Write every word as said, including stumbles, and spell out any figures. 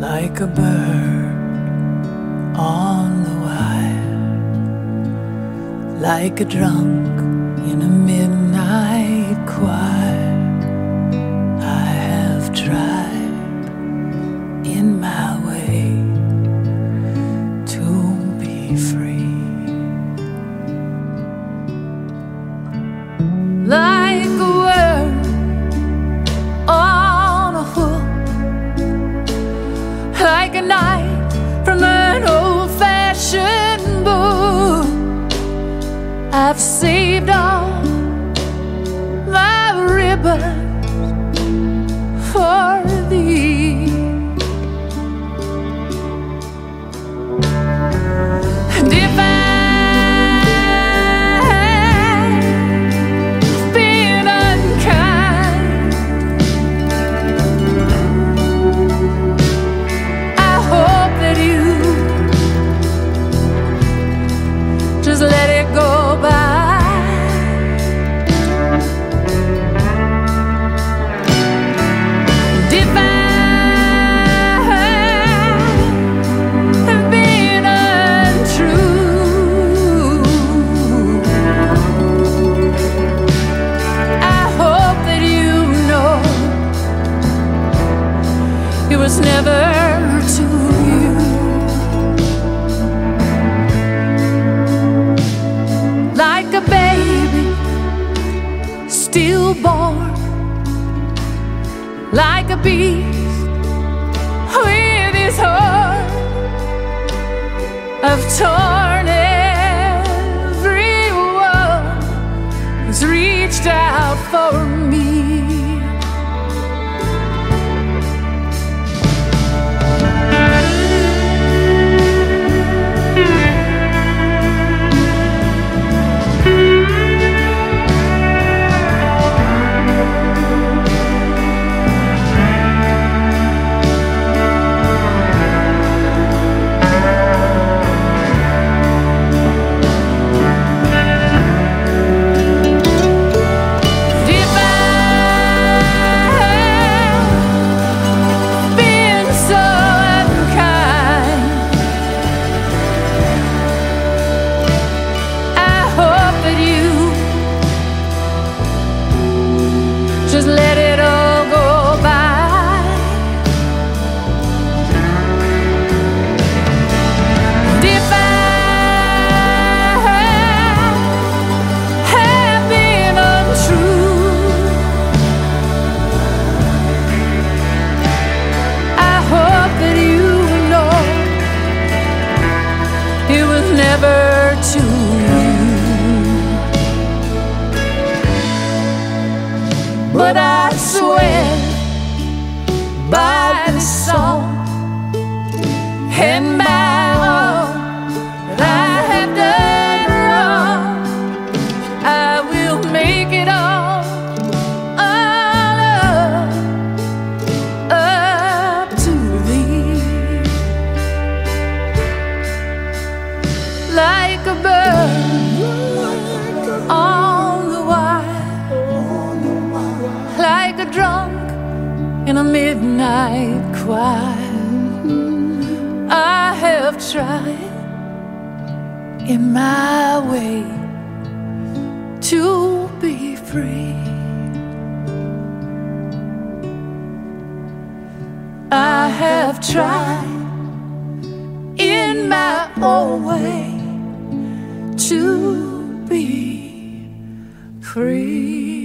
Like a bird on the wire, like a drunk in a midnight choir, I have tried in my way to be free. Like a word on a hook, like a knight from an old-fashioned book, I've saved all my ribbons for thee. And if I've been unkind, just let it go by. And if I have been untrue, I hope that you know it was never too. Born like a beast with his horn, I've torn every one who's reached out for me. But I swear by the song and by all that I have done wrong, I will make it all, all up, up to thee. Like a bird on the wire, like a drunk in a midnight choir, I have tried in my way to be free. I have tried in my own way to be free.